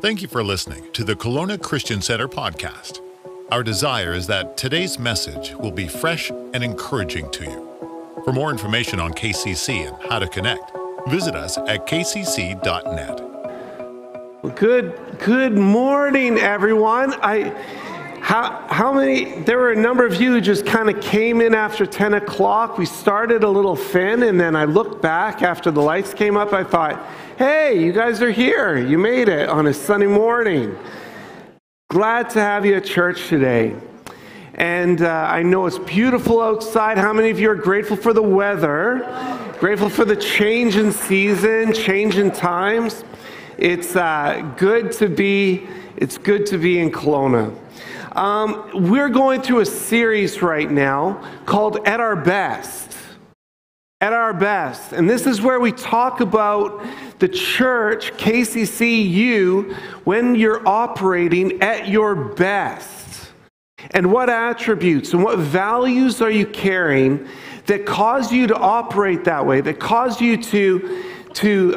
Thank you for listening to the Kelowna Christian Center podcast. Our desire is that today's message will be fresh and encouraging to you. For more information on KCC and how to connect, visit us at kcc.net. Well, good morning, everyone. How many, there were a number of you who just kind of came in after 10 o'clock. We started a little thin, and then I looked back after the lights came up. I thought, hey, you guys are here. You made it on a Sunday morning. Glad to have you at church today. And I know it's beautiful outside. How many of you are grateful for the weather? Grateful for the change in season, change in times? It's good to be in Kelowna. We're going through a series right now called At Our Best. At Our Best. And this is where we talk about the church, KCCU, when you're operating at your best. And what attributes and what values are you carrying that cause you to operate that way, that cause you to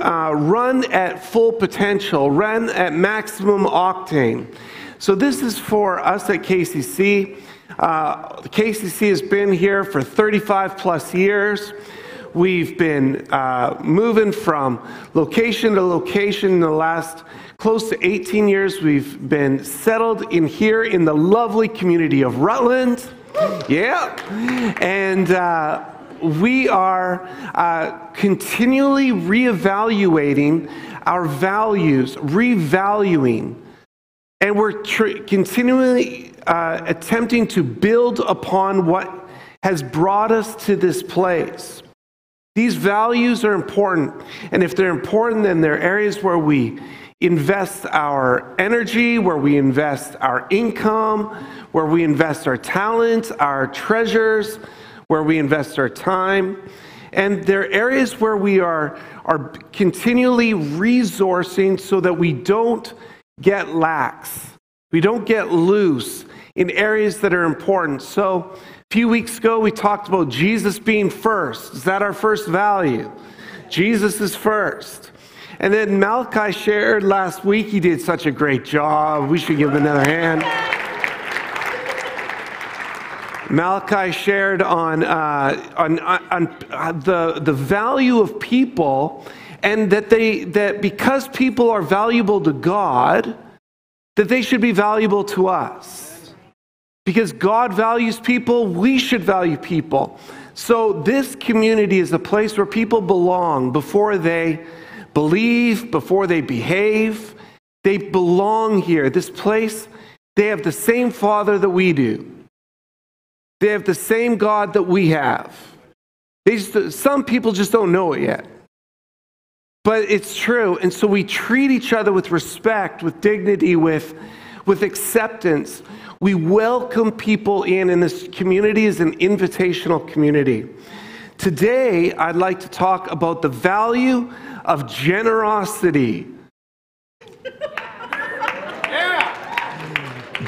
run at full potential, run at maximum octane. So this is for us at KCC. KCC has been here for 35 plus years. We've been moving from location to location in the last close to 18 years. We've been settled in here in the lovely community of Rutland. Yeah. And we are continually reevaluating our values, revaluing. And we're continually attempting to build upon what has brought us to this place. These values are important. And if they're important, then they're areas where we invest our energy, where we invest our income, where we invest our talents, our treasures, where we invest our time. And they're areas where we are continually resourcing so that we don't get lax. We don't get loose in areas that are important. So a few weeks ago, we talked about Jesus being first. Is that our first value? Jesus is first. And then Malachi shared last week. He did such a great job. We should give him another hand. Malachi shared on the value of people, and that because people are valuable to God, that they should be valuable to us. Because God values people, we should value people. So this community is a place where people belong before they believe, before they behave. They belong here. This place, they have the same Father that we do. They have the same God that we have. Some people just don't know it yet. But it's true, and so we treat each other with respect, with dignity, with acceptance. We welcome people in, and this community is an invitational community. Today, I'd like to talk about the value of generosity. Yeah.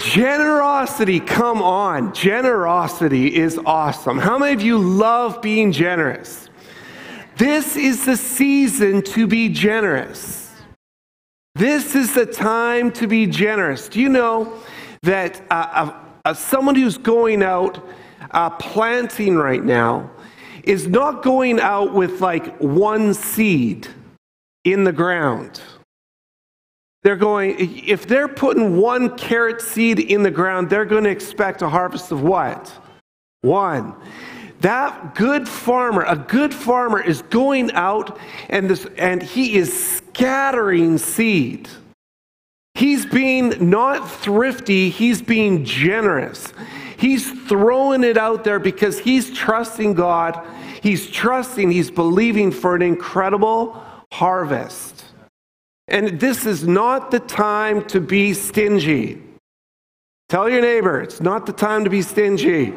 Generosity, come on. Generosity is awesome. How many of you love being generous? This is the season to be generous. This is the time to be generous. Do you know that someone who's going out planting right now is not going out with like one seed in the ground? If they're putting one carrot seed in the ground, they're going to expect a harvest of what? One. A good farmer is going out and he is scattering seed. He's being not thrifty, he's being generous. He's throwing it out there because he's trusting God. He's believing for an incredible harvest. And this is not the time to be stingy. Tell your neighbor, it's not the time to be stingy.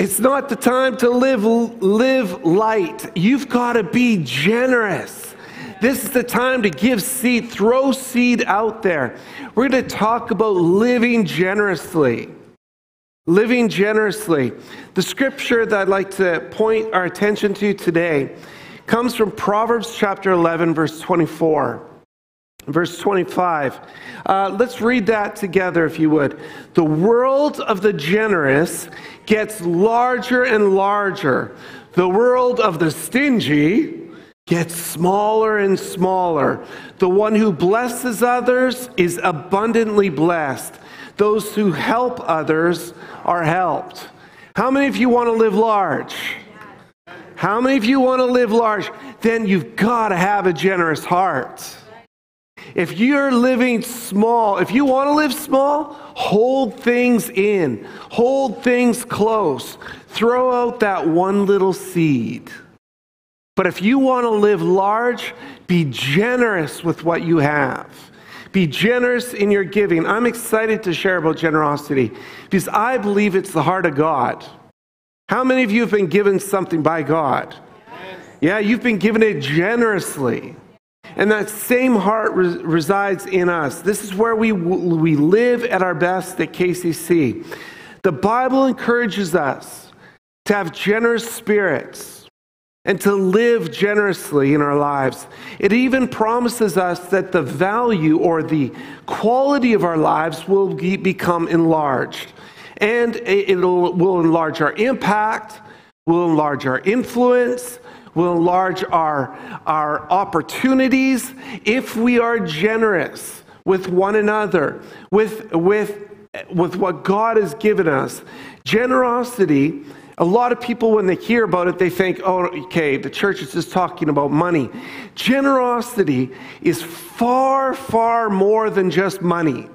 It's not the time to live light. You've got to be generous. This is the time to give seed, throw seed out there. We're going to talk about living generously. Living generously. The scripture that I'd like to point our attention to today comes from Proverbs chapter 11, verse 24. Verse 25. Let's read that together, if you would. The world of the generous gets larger and larger. The world of the stingy gets smaller and smaller. The one who blesses others is abundantly blessed. Those who help others are helped. How many of you want to live large? How many of you want to live large? Then you've got to have a generous heart. If you're living small, if you want to live small, hold things in. Hold things close. Throw out that one little seed. But if you want to live large, be generous with what you have. Be generous in your giving. I'm excited to share about generosity because I believe it's the heart of God. How many of you have been given something by God? Yes. Yeah, you've been given it generously. And that same heart resides in us. This is where we live at our best at KCC. The Bible encourages us to have generous spirits and to live generously in our lives. It even promises us that the value or the quality of our lives will become enlarged. And it will enlarge our impact, will enlarge our influence, will enlarge our opportunities if we are generous with one another, with what God has given us. Generosity, a lot of people, when they hear about it, they think, oh, okay, the church is just talking about money. Generosity is far, far more than just money.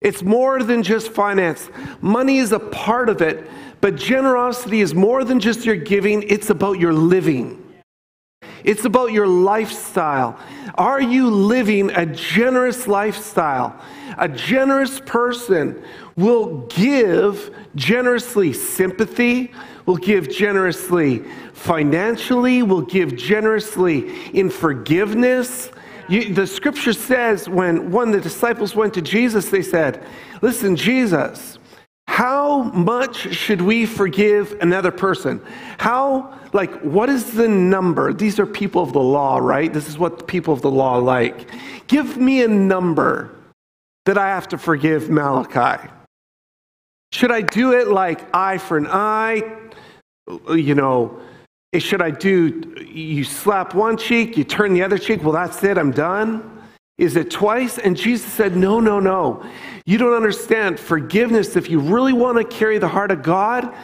It's more than just finance. Money is a part of it, but generosity is more than just your giving. It's about your living. It's about your lifestyle. Are you living a generous lifestyle? A generous person will give generously sympathy, will give generously financially, will give generously in forgiveness. The scripture says when the disciples went to Jesus, they said, listen, Jesus, how much should we forgive another person? What is the number? These are people of the law, right? This is what the people of the law like. Give me a number that I have to forgive Malachi. Should I do it like eye for an eye? Should I do, you slap one cheek, you turn the other cheek, well, that's it, I'm done? Is it twice? And Jesus said, no. You don't understand. Forgiveness, if you really want to carry the heart of God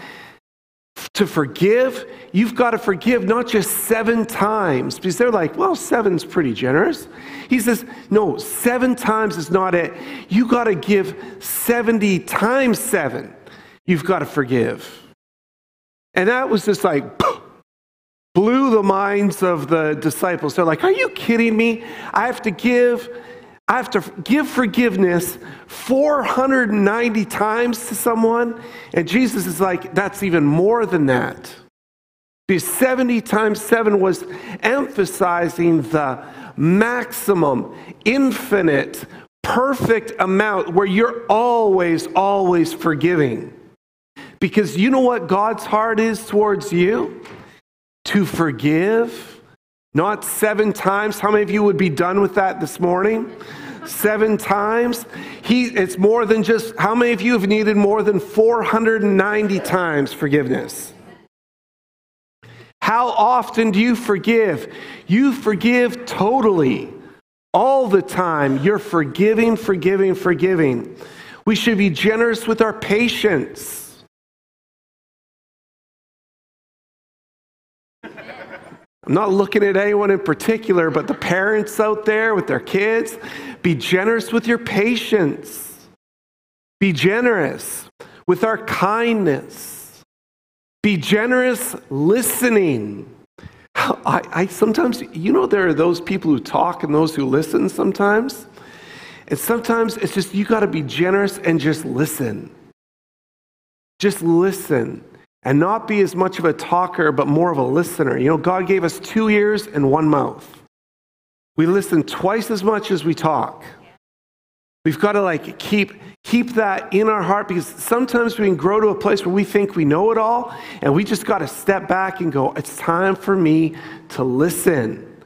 to forgive, you've got to forgive not just 7 times. Because they're like, well, 7's pretty generous. He says, no, 7 times is not it. You got to give 70 times 7. You've got to forgive. And that was just like, blew the minds of the disciples. They're like, are you kidding me? I have to give forgiveness 490 times to someone? And Jesus is like, that's even more than that. Because 70 times 7 was emphasizing the maximum, infinite, perfect amount where you're always forgiving. Because you know what God's heart is towards you? To forgive, not 7 times. How many of you would be done with that this morning? 7 times. It's more than just, how many of you have needed more than 490 times forgiveness? How often do you forgive? You forgive totally, all the time. You're forgiving. We should be generous with our patience. I'm not looking at anyone in particular, but the parents out there with their kids, be generous with your patience. Be generous with our kindness. Be generous listening. I sometimes, there are those people who talk and those who listen sometimes. And sometimes it's just, you got to be generous and just listen. Just listen. And not be as much of a talker, but more of a listener. God gave us 2 ears and 1 mouth. We listen twice as much as we talk. We've got to keep that in our heart, because sometimes we can grow to a place where we think we know it all, and we just got to step back and go, it's time for me to listen.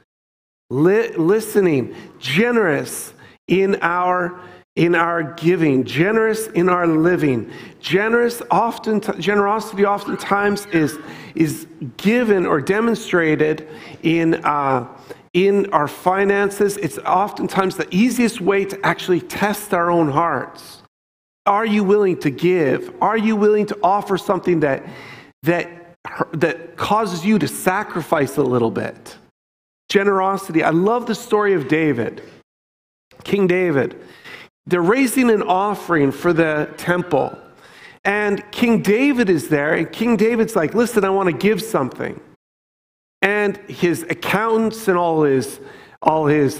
listening, generous in our giving, generous in our living. Generosity oftentimes is given or demonstrated in our finances. It's oftentimes the easiest way to actually test our own hearts. Are you willing to give? Are you willing to offer something that causes you to sacrifice a little bit? Generosity. I love the story of David, King David. They're raising an offering for the temple. And King David is there, and King David's like, listen, I want to give something. And his accountants and all his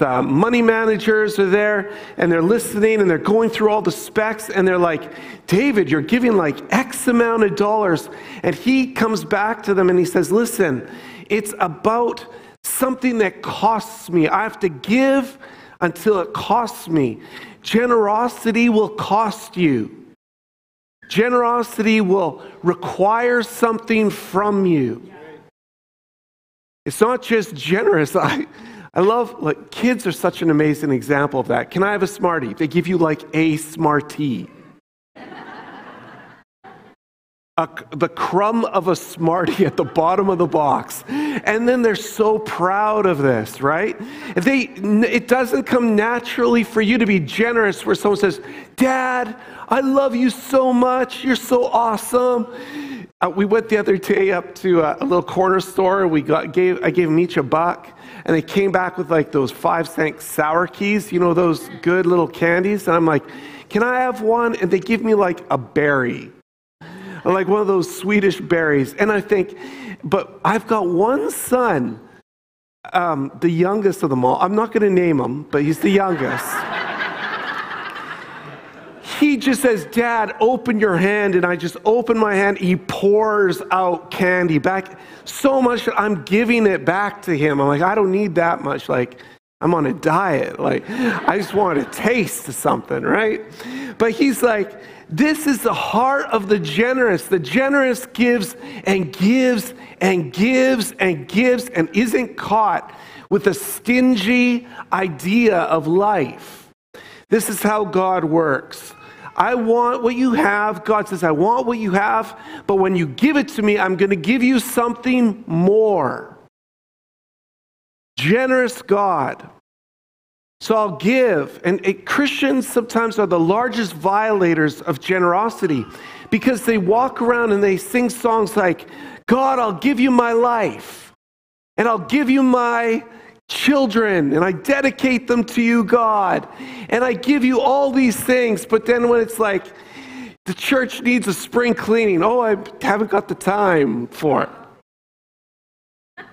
money managers are there, and they're listening, and they're going through all the specs, and they're like, David, you're giving like X amount of dollars. And he comes back to them, and he says, listen, it's about something that costs me. I have to give until it costs me. Generosity will cost you. Generosity will require something from you. It's not just generous. I love, like, kids are such an amazing example of that. Can I have a Smartie? They give you like a Smartie. The crumb of a Smartie at the bottom of the box. And then they're so proud of this, right? It doesn't come naturally for you to be generous where someone says, Dad, I love you so much. You're so awesome. We went the other day up to a little corner store. I gave them each $1. And they came back with like those 5-cent sour keys, you know, those good little candies. And I'm like, can I have one? And they give me like a berry. Like one of those Swedish berries. And I think, but I've got one son, the youngest of them all. I'm not going to name him, but he's the youngest. He just says, Dad, open your hand. And I just open my hand. He pours out candy back. So much that I'm giving it back to him. I'm like, I don't need that much. Like, I'm on a diet. Like, I just want a taste of something, right? But he's like, this is the heart of the generous. The generous gives and gives and gives and gives and isn't caught with a stingy idea of life. This is how God works. I want what you have. God says, I want what you have, but when you give it to me, I'm going to give you something more. Generous God. So I'll give. And Christians sometimes are the largest violators of generosity because they walk around and they sing songs like, God, I'll give you my life, and I'll give you my children, and I dedicate them to you, God, and I give you all these things. But then when it's like, the church needs a spring cleaning, oh, I haven't got the time for it.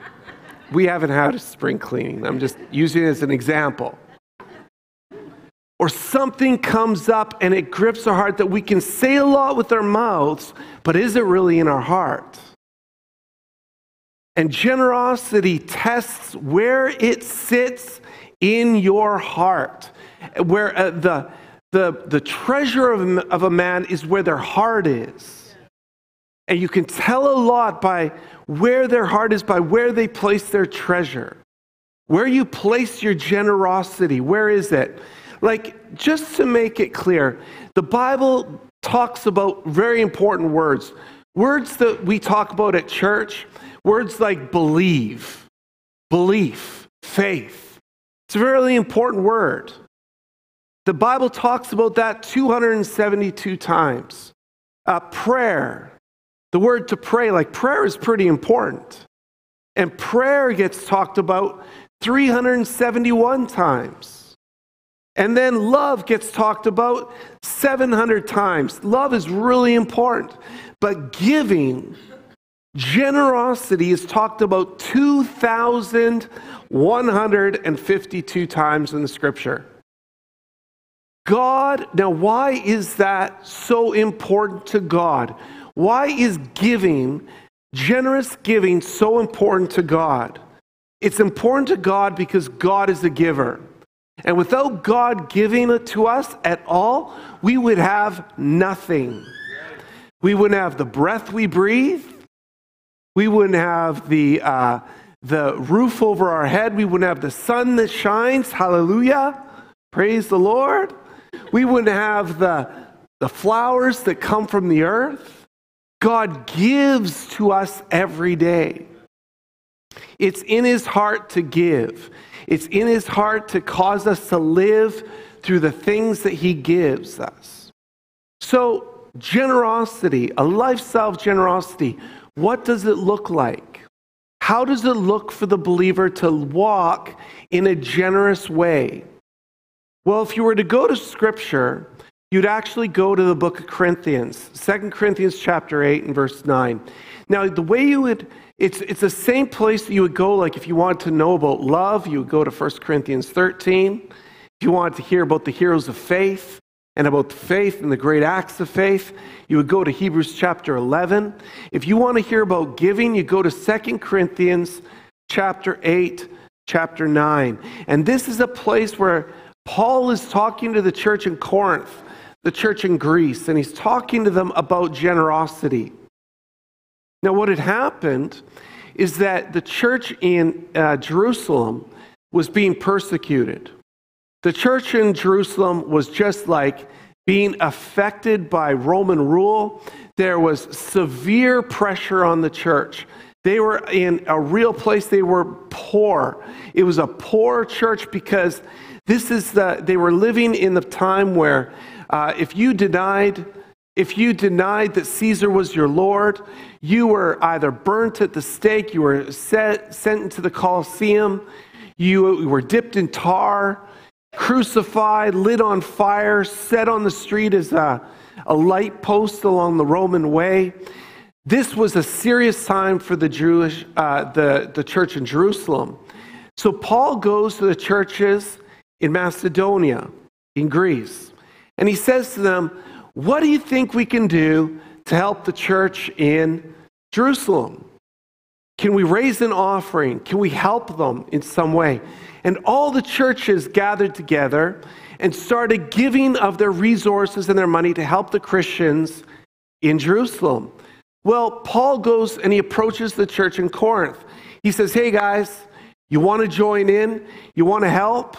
We haven't had a spring cleaning. I'm just using it as an example. Or something comes up and it grips our heart that we can say a lot with our mouths, but is it really in our heart? And generosity tests where it sits in your heart. Where the treasure of a man is where their heart is. And you can tell a lot by where their heart is, by where they place their treasure. Where you place your generosity, where is it? Like, just to make it clear, the Bible talks about very important words. Words that we talk about at church, words like believe, belief, faith. It's a very important word. The Bible talks about that 272 times. Prayer, the word to pray, like prayer is pretty important. And prayer gets talked about 371 times. And then love gets talked about 700 times. Love is really important. But giving, generosity is talked about 2,152 times in the scripture. God, now why is that so important to God? Why is giving, generous giving, so important to God? It's important to God because God is a giver. And without God giving it to us at all, we would have nothing. We wouldn't have the breath we breathe. We wouldn't have the roof over our head. We wouldn't have the sun that shines. Hallelujah. Praise the Lord. We wouldn't have the flowers that come from the earth. God gives to us every day. It's in his heart to give. It's in his heart to cause us to live through the things that he gives us. So generosity, a lifestyle of generosity, what does it look like? How does it look for the believer to walk in a generous way? Well, if you were to go to Scripture, you'd actually go to the book of Corinthians, 2 Corinthians chapter 8 and verse 9. Now, the way you would, it's the same place that you would go, like if you wanted to know about love, you would go to 1 Corinthians 13. If you wanted to hear about the heroes of faith, and about the faith and the great acts of faith, you would go to Hebrews chapter 11. If you want to hear about giving, you go to 2 Corinthians chapter 8, chapter 9. And this is a place where Paul is talking to the church in Corinth, the church in Greece, and he's talking to them about generosity. Now, what had happened is that the church in Jerusalem was being persecuted. The church in Jerusalem was just like being affected by Roman rule. There was severe pressure on the church. They were in a real place. They were poor. It was a poor church because they were living in the time where if you denied that Caesar was your Lord, you were either burnt at the stake, you were sent into the Colosseum, you were dipped in tar, crucified, lit on fire, set on the street as a light post along the Roman way. This was a serious time for the Jewish, the church in Jerusalem. So Paul goes to the churches in Macedonia, in Greece, and he says to them, "What do you think we can do to help the church in Jerusalem? Can we raise an offering? Can we help them in some way?" And all the churches gathered together and started giving of their resources and their money to help the Christians in Jerusalem. Well, Paul goes and he approaches the church in Corinth. He says, "Hey guys, you want to join in? You want to help?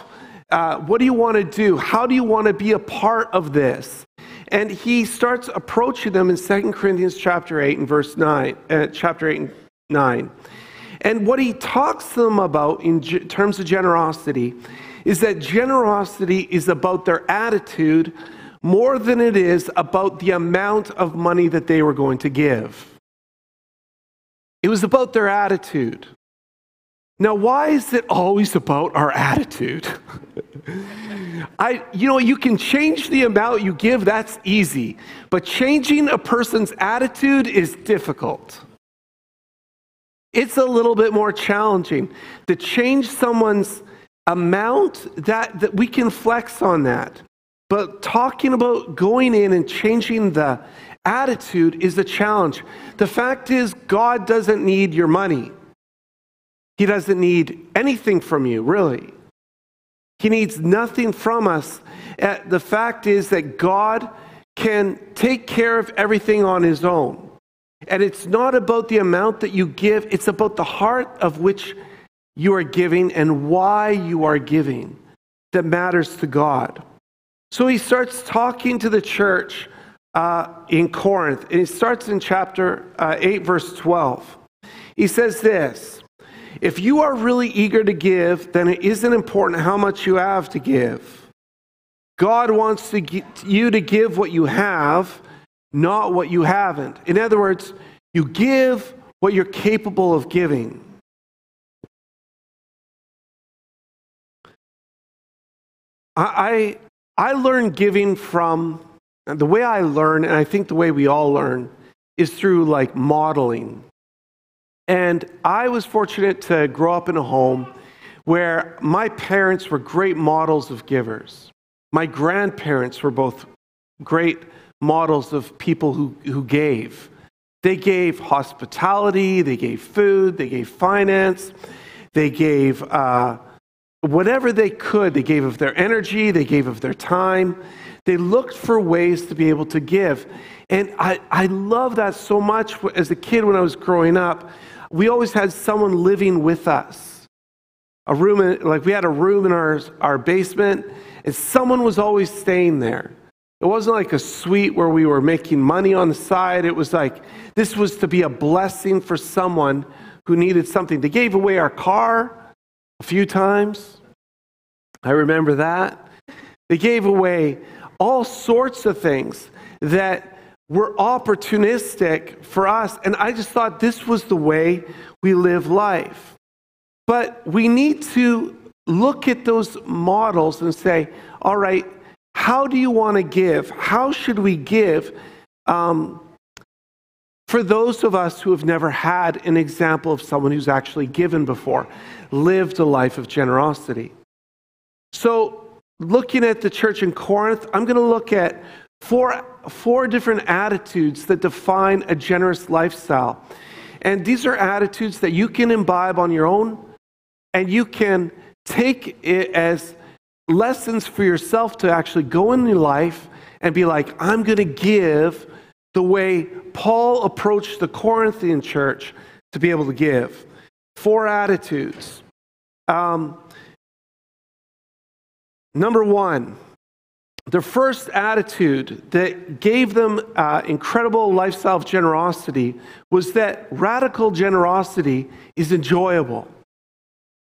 What do you want to do? How do you want to be a part of this?" And he starts approaching them in 2 Corinthians chapter 8 and verse 9, chapter 8 and 9. And what he talks to them about in terms of generosity is that generosity is about their attitude more than it is about the amount of money that they were going to give. It was about their attitude. Now, why is it always about our attitude? You can change the amount you give, that's easy. But changing a person's attitude is difficult. It's a little bit more challenging to change someone's amount that we can flex on that. But talking about going in and changing the attitude is a challenge. The fact is, God doesn't need your money. He doesn't need anything from you, really. He needs nothing from us. The fact is that God can take care of everything on his own. And it's not about the amount that you give, it's about the heart of which you are giving and why you are giving that matters to God. So he starts talking to the church in Corinth, and he starts in chapter 8, verse 12. He says this, "If you are really eager to give, then it isn't important how much you have to give. God wants you to give what you have, not what you haven't." In other words, you give what you're capable of giving. I learn giving from, the way I learn, and I think the way we all learn, is through like modeling. And I was fortunate to grow up in a home where my parents were great models of givers. My grandparents were both great models of people who gave. They gave hospitality, they gave food, they gave finance, they gave whatever they could. They gave of their energy, they gave of their time. They looked for ways to be able to give. And I love that so much. As a kid when I was growing up, we always had someone living with us. A room, like we had a room in our basement, and someone was always staying there. It wasn't like a suite where we were making money on the side. It was like, this was to be a blessing for someone who needed something. They gave away our car a few times. I remember that. They gave away all sorts of things that were opportunistic for us. And I just thought this was the way we live life. But we need to look at those models and say, all right, how do you want to give? How should we give for those of us who have never had an example of someone who's actually given before, lived a life of generosity? So looking at the church in Corinth, I'm going to look at four different attitudes that define a generous lifestyle. And these are attitudes that you can imbibe on your own, and you can take it as lessons for yourself to actually go in your life and be like, I'm going to give the way Paul approached the Corinthian church to be able to give. Four attitudes. Number one, their first attitude that gave them incredible lifestyle of generosity was that radical generosity is enjoyable.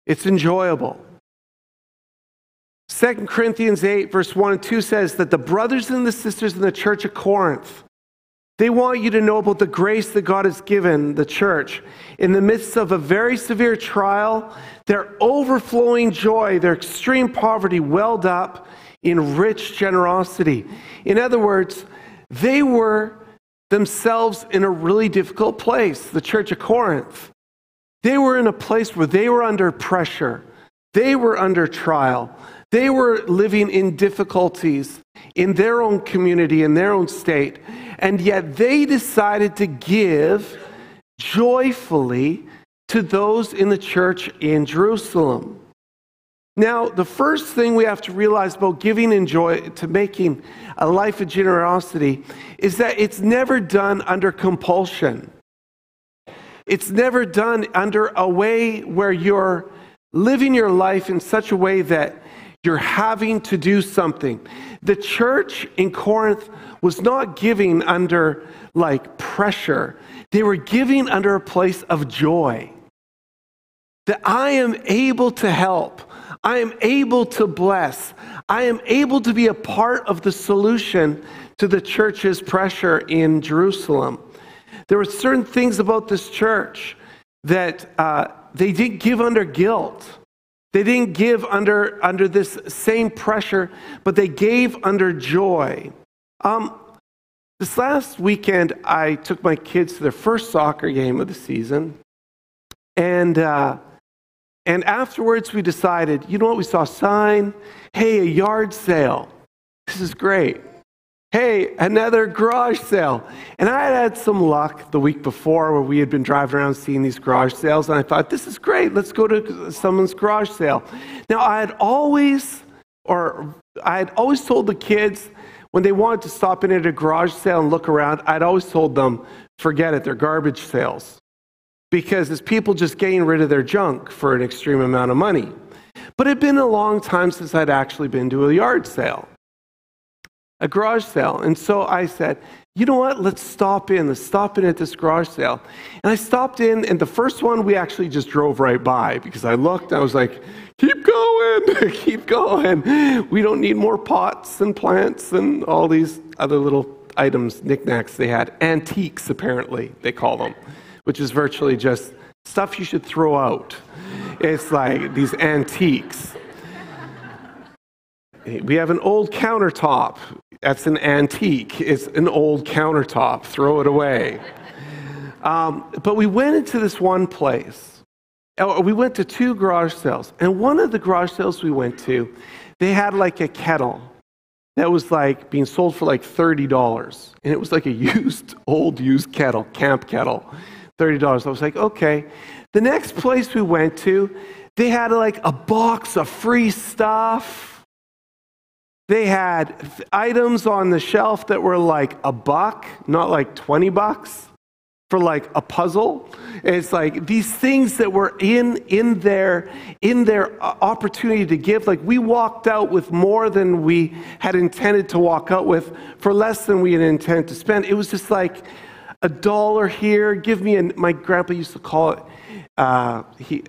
It's enjoyable. 2 Corinthians 8, verse 1 and 2 says that the brothers and the sisters in the church of Corinth, they want you to know about the grace that God has given the church. In the midst of a very severe trial, their overflowing joy, their extreme poverty welled up in rich generosity. In other words, they were themselves in a really difficult place, the church of Corinth. They were in a place where they were under pressure. They were under trial. They were living in difficulties in their own community, in their own state. And yet they decided to give joyfully to those in the church in Jerusalem. Now, the first thing we have to realize about giving and joy to making a life of generosity is that it's never done under compulsion. It's never done under a way where you're living your life in such a way that you're having to do something. The church in Corinth was not giving under like pressure. They were giving under a place of joy. That I am able to help. I am able to bless. I am able to be a part of the solution to the church's pressure in Jerusalem. There were certain things about this church that they didn't give under guilt. They didn't give under this same pressure, but they gave under joy. This last weekend, I took my kids to their first soccer game of the season. And afterwards, we decided, you know what? We saw a sign. Hey, a yard sale. This is great. Hey, another garage sale. And I had some luck the week before where we had been driving around seeing these garage sales, and I thought, this is great. Let's go to someone's garage sale. Now, I had always told the kids when they wanted to stop in at a garage sale and look around, I'd always told them, forget it, they're garbage sales. Because it's people just getting rid of their junk for an extreme amount of money. But it had been a long time since I'd actually been to a yard sale. A garage sale. And so I said, you know what? Let's stop in at this garage sale. And I stopped in, and the first one we actually just drove right by because I looked, I was like, keep going, keep going. We don't need more pots and plants and all these other little items, knickknacks they had. Antiques, apparently, they call them, which is virtually just stuff you should throw out. It's like these antiques. We have an old countertop. That's an antique. It's an old countertop. Throw it away. But we went into this one place. We went to two garage sales. And one of the garage sales we went to, they had like a kettle that was like being sold for like $30. And it was like a used kettle, camp kettle, $30. I was like, okay. The next place we went to, they had like a box of free stuff. They had items on the shelf that were like $1, not like $20. for like a puzzle. It's like these things that were in their opportunity to give, like we walked out with more than we had intended to walk out with for less than we had intended to spend. It was just like a dollar here, give me, and my grandpa used to call it,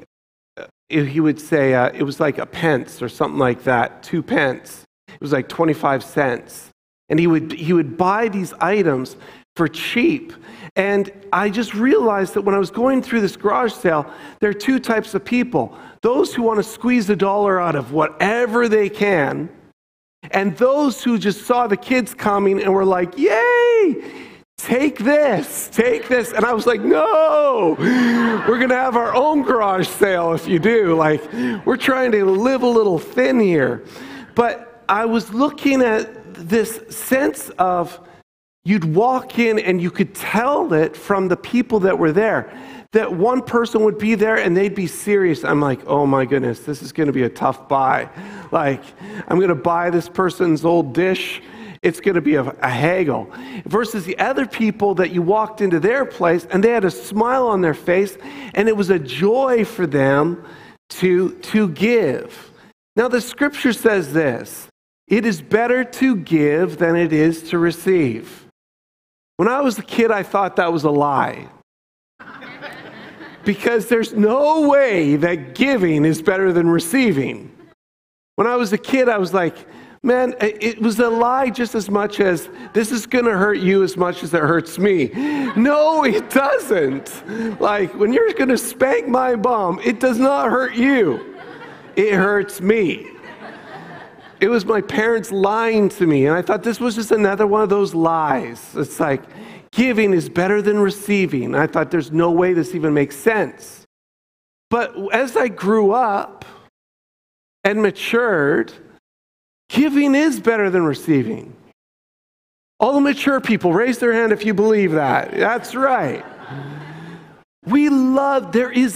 he would say it was like a pence or something like that, 2 pence. It was like 25 cents. And he would buy these items for cheap. And I just realized that when I was going through this garage sale, there are 2 types of people. Those who want to squeeze a dollar out of whatever they can, and those who just saw the kids coming and were like, yay, take this. And I was like, no, we're going to have our own garage sale if you do. Like, we're trying to live a little thin here. But I was looking at this sense of, you'd walk in and you could tell it from the people that were there, that one person would be there and they'd be serious. I'm like, oh my goodness, this is going to be a tough buy. Like, I'm going to buy this person's old dish. It's going to be a haggle. Versus the other people that you walked into their place and they had a smile on their face and it was a joy for them to give. Now the scripture says this, it is better to give than it is to receive. When I was a kid, I thought that was a lie. Because there's no way that giving is better than receiving. When I was a kid, I was like, man, it was a lie just as much as this is going to hurt you as much as it hurts me. No, it doesn't. Like, when you're going to spank my bum, it does not hurt you. It hurts me. It was my parents lying to me, and I thought this was just another one of those lies. It's like, giving is better than receiving. I thought there's no way this even makes sense. But as I grew up and matured, giving is better than receiving. All the mature people, raise their hand if you believe that. That's right. We love, there is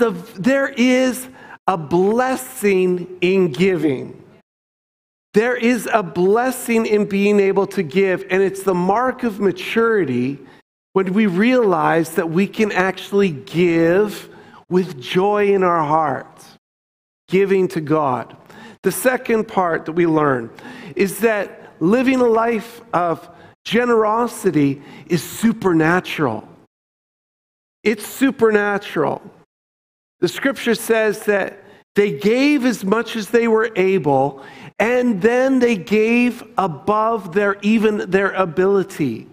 a blessing in giving. There is a blessing in being able to give, and it's the mark of maturity when we realize that we can actually give with joy in our heart, giving to God. The second part that we learn is that living a life of generosity is supernatural. It's supernatural. The scripture says that they gave as much as they were able, and then they gave above even their ability.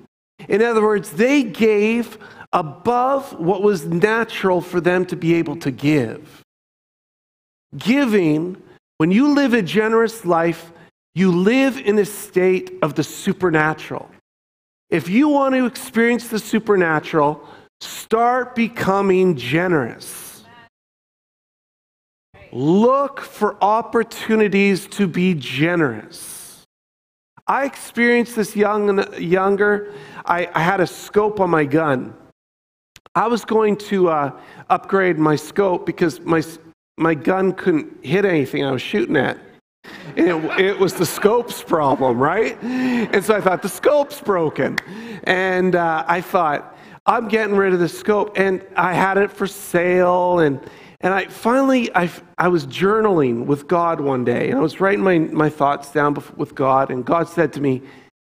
In other words, they gave above what was natural for them to be able to give. Giving, when you live a generous life, you live in a state of the supernatural. If you want to experience the supernatural, start becoming generous. Look for opportunities to be generous. I experienced this younger. I had a scope on my gun. I was going to upgrade my scope because my gun couldn't hit anything I was shooting at. And it was the scope's problem, right? And so I thought, the scope's broken. And I thought, I'm getting rid of the scope. And I had it for sale, and I finally was journaling with God one day, and I was writing my thoughts down with God, and God said to me,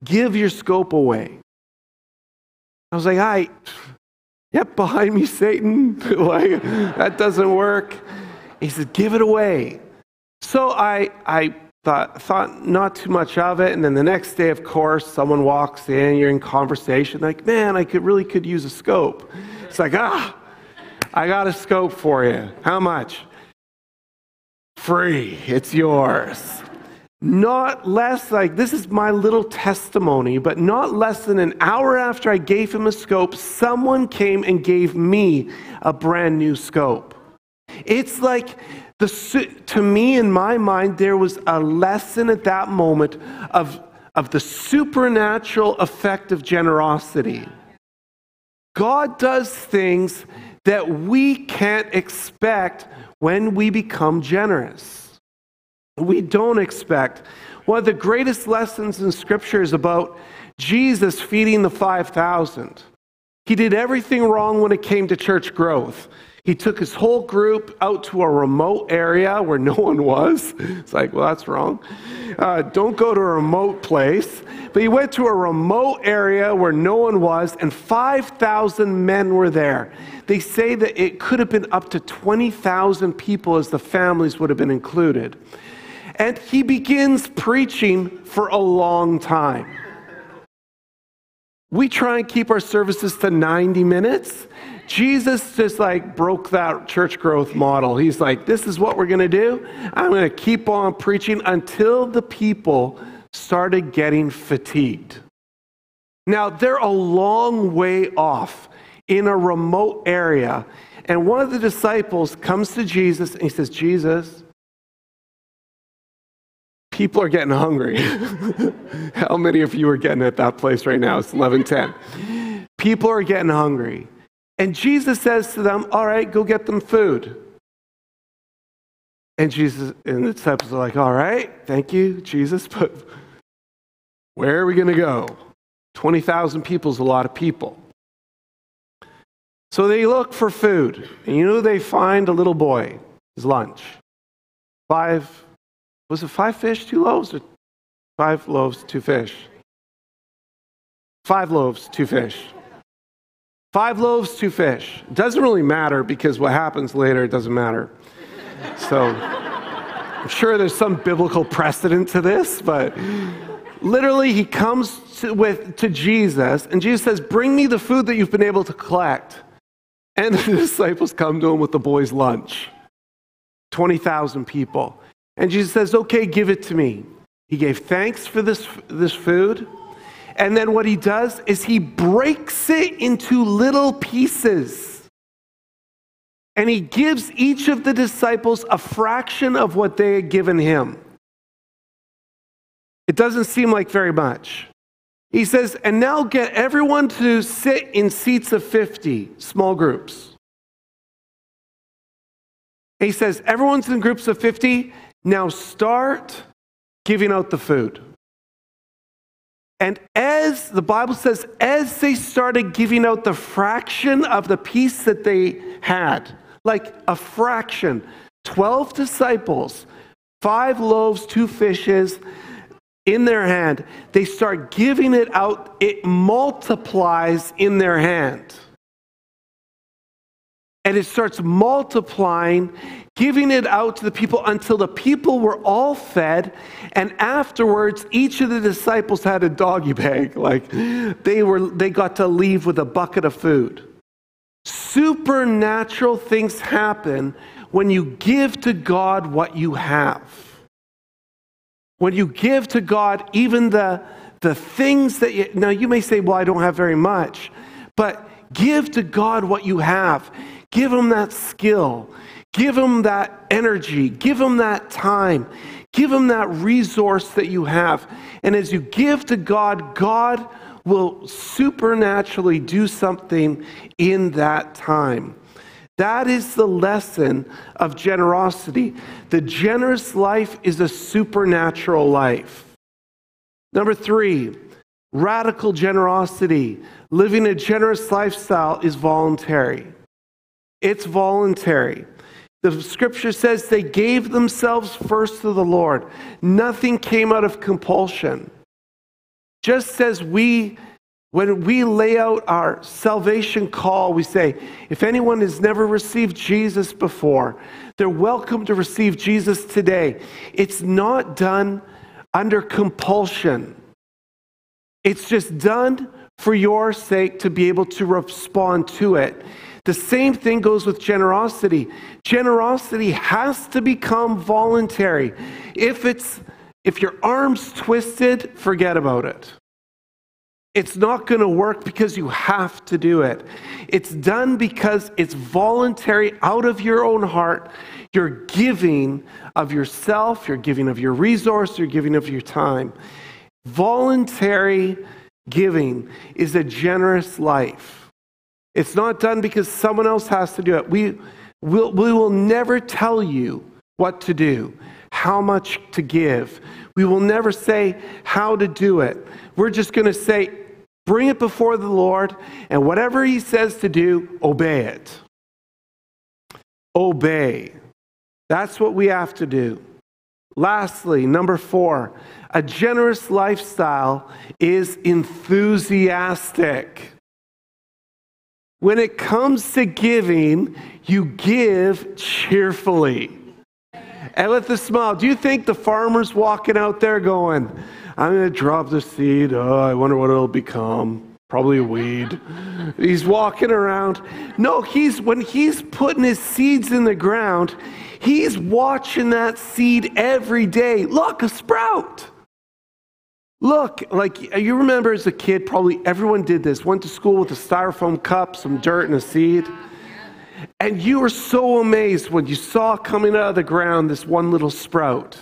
give your scope away. I was like, yep, behind me, Satan. Like, that doesn't work. He said, give it away. So I thought not too much of it, and then the next day, of course, someone walks in, you're in conversation, like, man, I really could use a scope. It's like, I got a scope for you. How much? Free. It's yours. Not less, like, this is my little testimony, but not less than an hour after I gave him a scope, someone came and gave me a brand new scope. It's like, to me, in my mind, there was a lesson at that moment of the supernatural effect of generosity. God does things that we can't expect when we become generous. We don't expect. One of the greatest lessons in Scripture is about Jesus feeding the 5,000. He did everything wrong when it came to church growth. He took his whole group out to a remote area where no one was. It's like, well, that's wrong. Don't go to a remote place. But he went to a remote area where no one was, and 5,000 men were there. They say that it could have been up to 20,000 people as the families would have been included. And he begins preaching for a long time. We try and keep our services to 90 minutes. Jesus just like broke that church growth model. He's like, this is what we're going to do. I'm going to keep on preaching until the people started getting fatigued. Now, they're a long way off in a remote area. And one of the disciples comes to Jesus and he says, Jesus, people are getting hungry. How many of you are getting at that place right now? It's 11:10. People are getting hungry. And Jesus says to them, all right, go get them food. And Jesus and the disciples are like, all right, thank you, Jesus, but where are we going to go? 20,000 people is a lot of people. So they look for food. And you know they find a little boy, his lunch. Five loaves, two fish. It doesn't really matter because what happens later, it doesn't matter. So I'm sure there's some biblical precedent to this, but literally he comes to Jesus, and Jesus says, bring me the food that you've been able to collect. And the disciples come to him with the boy's lunch, 20,000 people. And Jesus says, okay, give it to me. He gave thanks for this food. And then what he does is he breaks it into little pieces. And he gives each of the disciples a fraction of what they had given him. It doesn't seem like very much. He says, and now get everyone to sit in seats of 50, small groups. And he says, everyone's in groups of 50. Now start giving out the food. And as the Bible says, as they started giving out the fraction of the piece that they had, like a fraction, 12 disciples, 5 loaves, 2 fishes in their hand, they start giving it out, it multiplies in their hand. And it starts multiplying, giving it out to the people until the people were all fed. And afterwards, each of the disciples had a doggy bag. Like they got to leave with a bucket of food. Supernatural things happen when you give to God what you have. When you give to God, even the things that you... Now, you may say, well, I don't have very much. But give to God what you have. Give him that skill. Give him that energy. Give him that time. Give him that resource that you have. And as you give to God, God will supernaturally do something in that time. That is the lesson of generosity. The generous life is a supernatural life. Number 3, radical generosity. Living a generous lifestyle is voluntary. It's voluntary. The scripture says they gave themselves first to the Lord. Nothing came out of compulsion. Just as when we lay out our salvation call, we say, if anyone has never received Jesus before, they're welcome to receive Jesus today. It's not done under compulsion. It's just done for your sake to be able to respond to it. The same thing goes with generosity. Generosity has to become voluntary. If your arm's twisted, forget about it. It's not going to work because you have to do it. It's done because it's voluntary out of your own heart. You're giving of yourself, you're giving of your resource, you're giving of your time. Voluntary giving is a generous life. It's not done because someone else has to do it. We will never tell you what to do, how much to give. We will never say how to do it. We're just going to say, Bring it before the Lord, and whatever he says to do, obey it. Obey. That's what we have to do. Lastly, number 4, a generous lifestyle is enthusiastic. When it comes to giving, you give cheerfully. And with a smile, do you think the farmer's walking out there going, I'm going to drop the seed. Oh, I wonder what it'll become. Probably a weed. He's walking around. No, when he's putting his seeds in the ground, he's watching that seed every day. Look, a sprout. Look, like you remember as a kid, probably everyone did this. Went to school with a styrofoam cup, some dirt, and a seed. And you were so amazed when you saw coming out of the ground this one little sprout.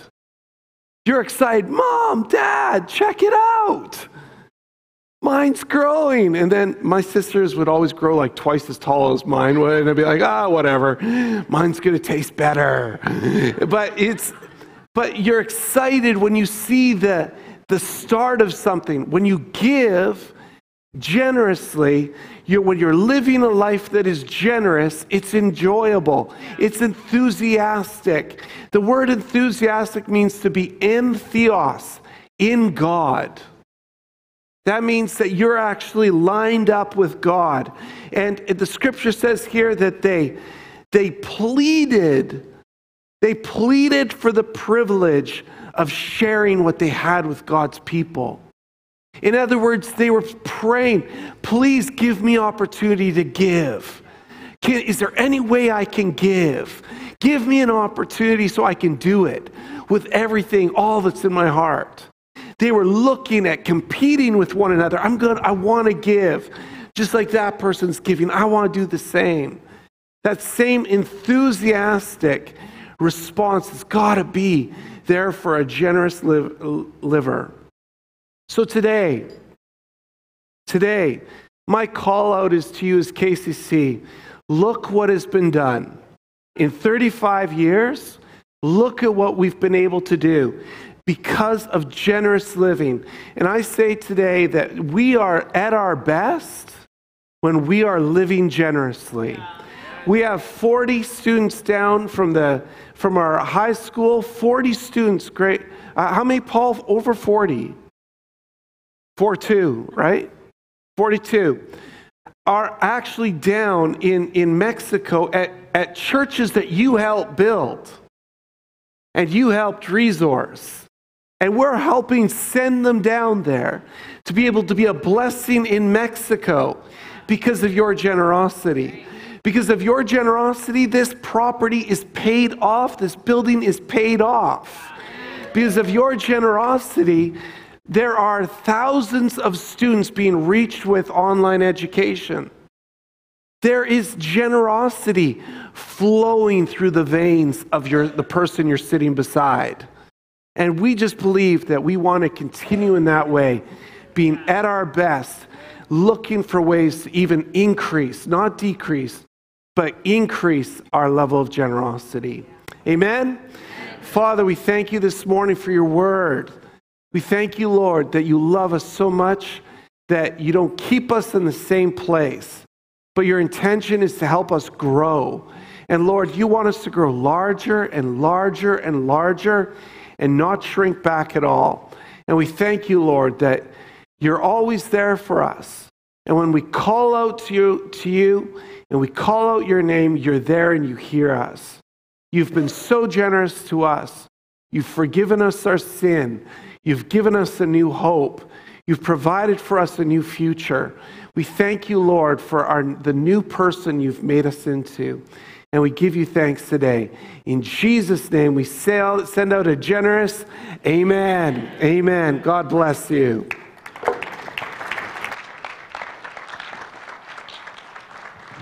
You're excited, Mom, Dad, check it out. Mine's growing. And then my sisters would always grow like twice as tall as mine would. And I'd be like, whatever. Mine's going to taste better. But you're excited when you see the start of something. When you give generously, when you're living a life that is generous, it's enjoyable. It's enthusiastic. The word enthusiastic means to be in theos, in God. That means that you're actually lined up with God. And the scripture says here that they pleaded for the privilege of sharing what they had with God's people. In other words, they were praying, please give me opportunity to give. Is there any way I can give? Give me an opportunity so I can do it with everything, all that's in my heart. They were looking at competing with one another. I want to give. Just like that person's giving, I want to do the same. That same enthusiastic response has got to be there for a generous liver. So today, my call out is to you as KCC. Look what has been done. In 35 years, look at what we've been able to do because of generous living. And I say today that we are at our best when we are living generously. We have 40 students down from our high school, 40 students, great. How many, Paul? Over 40. 42, right? 42 are actually down in Mexico at churches that you helped build and you helped resource. And we're helping send them down there to be able to be a blessing in Mexico because of your generosity. Because of your generosity, this property is paid off. This building is paid off. Because of your generosity, there are thousands of students being reached with online education. There is generosity flowing through the veins of the person you're sitting beside. And we just believe that we want to continue in that way, being at our best, looking for ways to even increase, not decrease, but increase our level of generosity. Amen? Father, we thank you this morning for your word. We thank you, Lord, that you love us so much that you don't keep us in the same place, but your intention is to help us grow. And Lord, you want us to grow larger and larger and larger and not shrink back at all. And we thank you, Lord, that you're always there for us. And when we call out to you and we call out your name, you're there and you hear us. You've been so generous to us. You've forgiven us our sin. You've given us a new hope. You've provided for us a new future. We thank you, Lord, for the new person you've made us into. And we give you thanks today. In Jesus' name, we send out a generous amen. Amen. God bless you.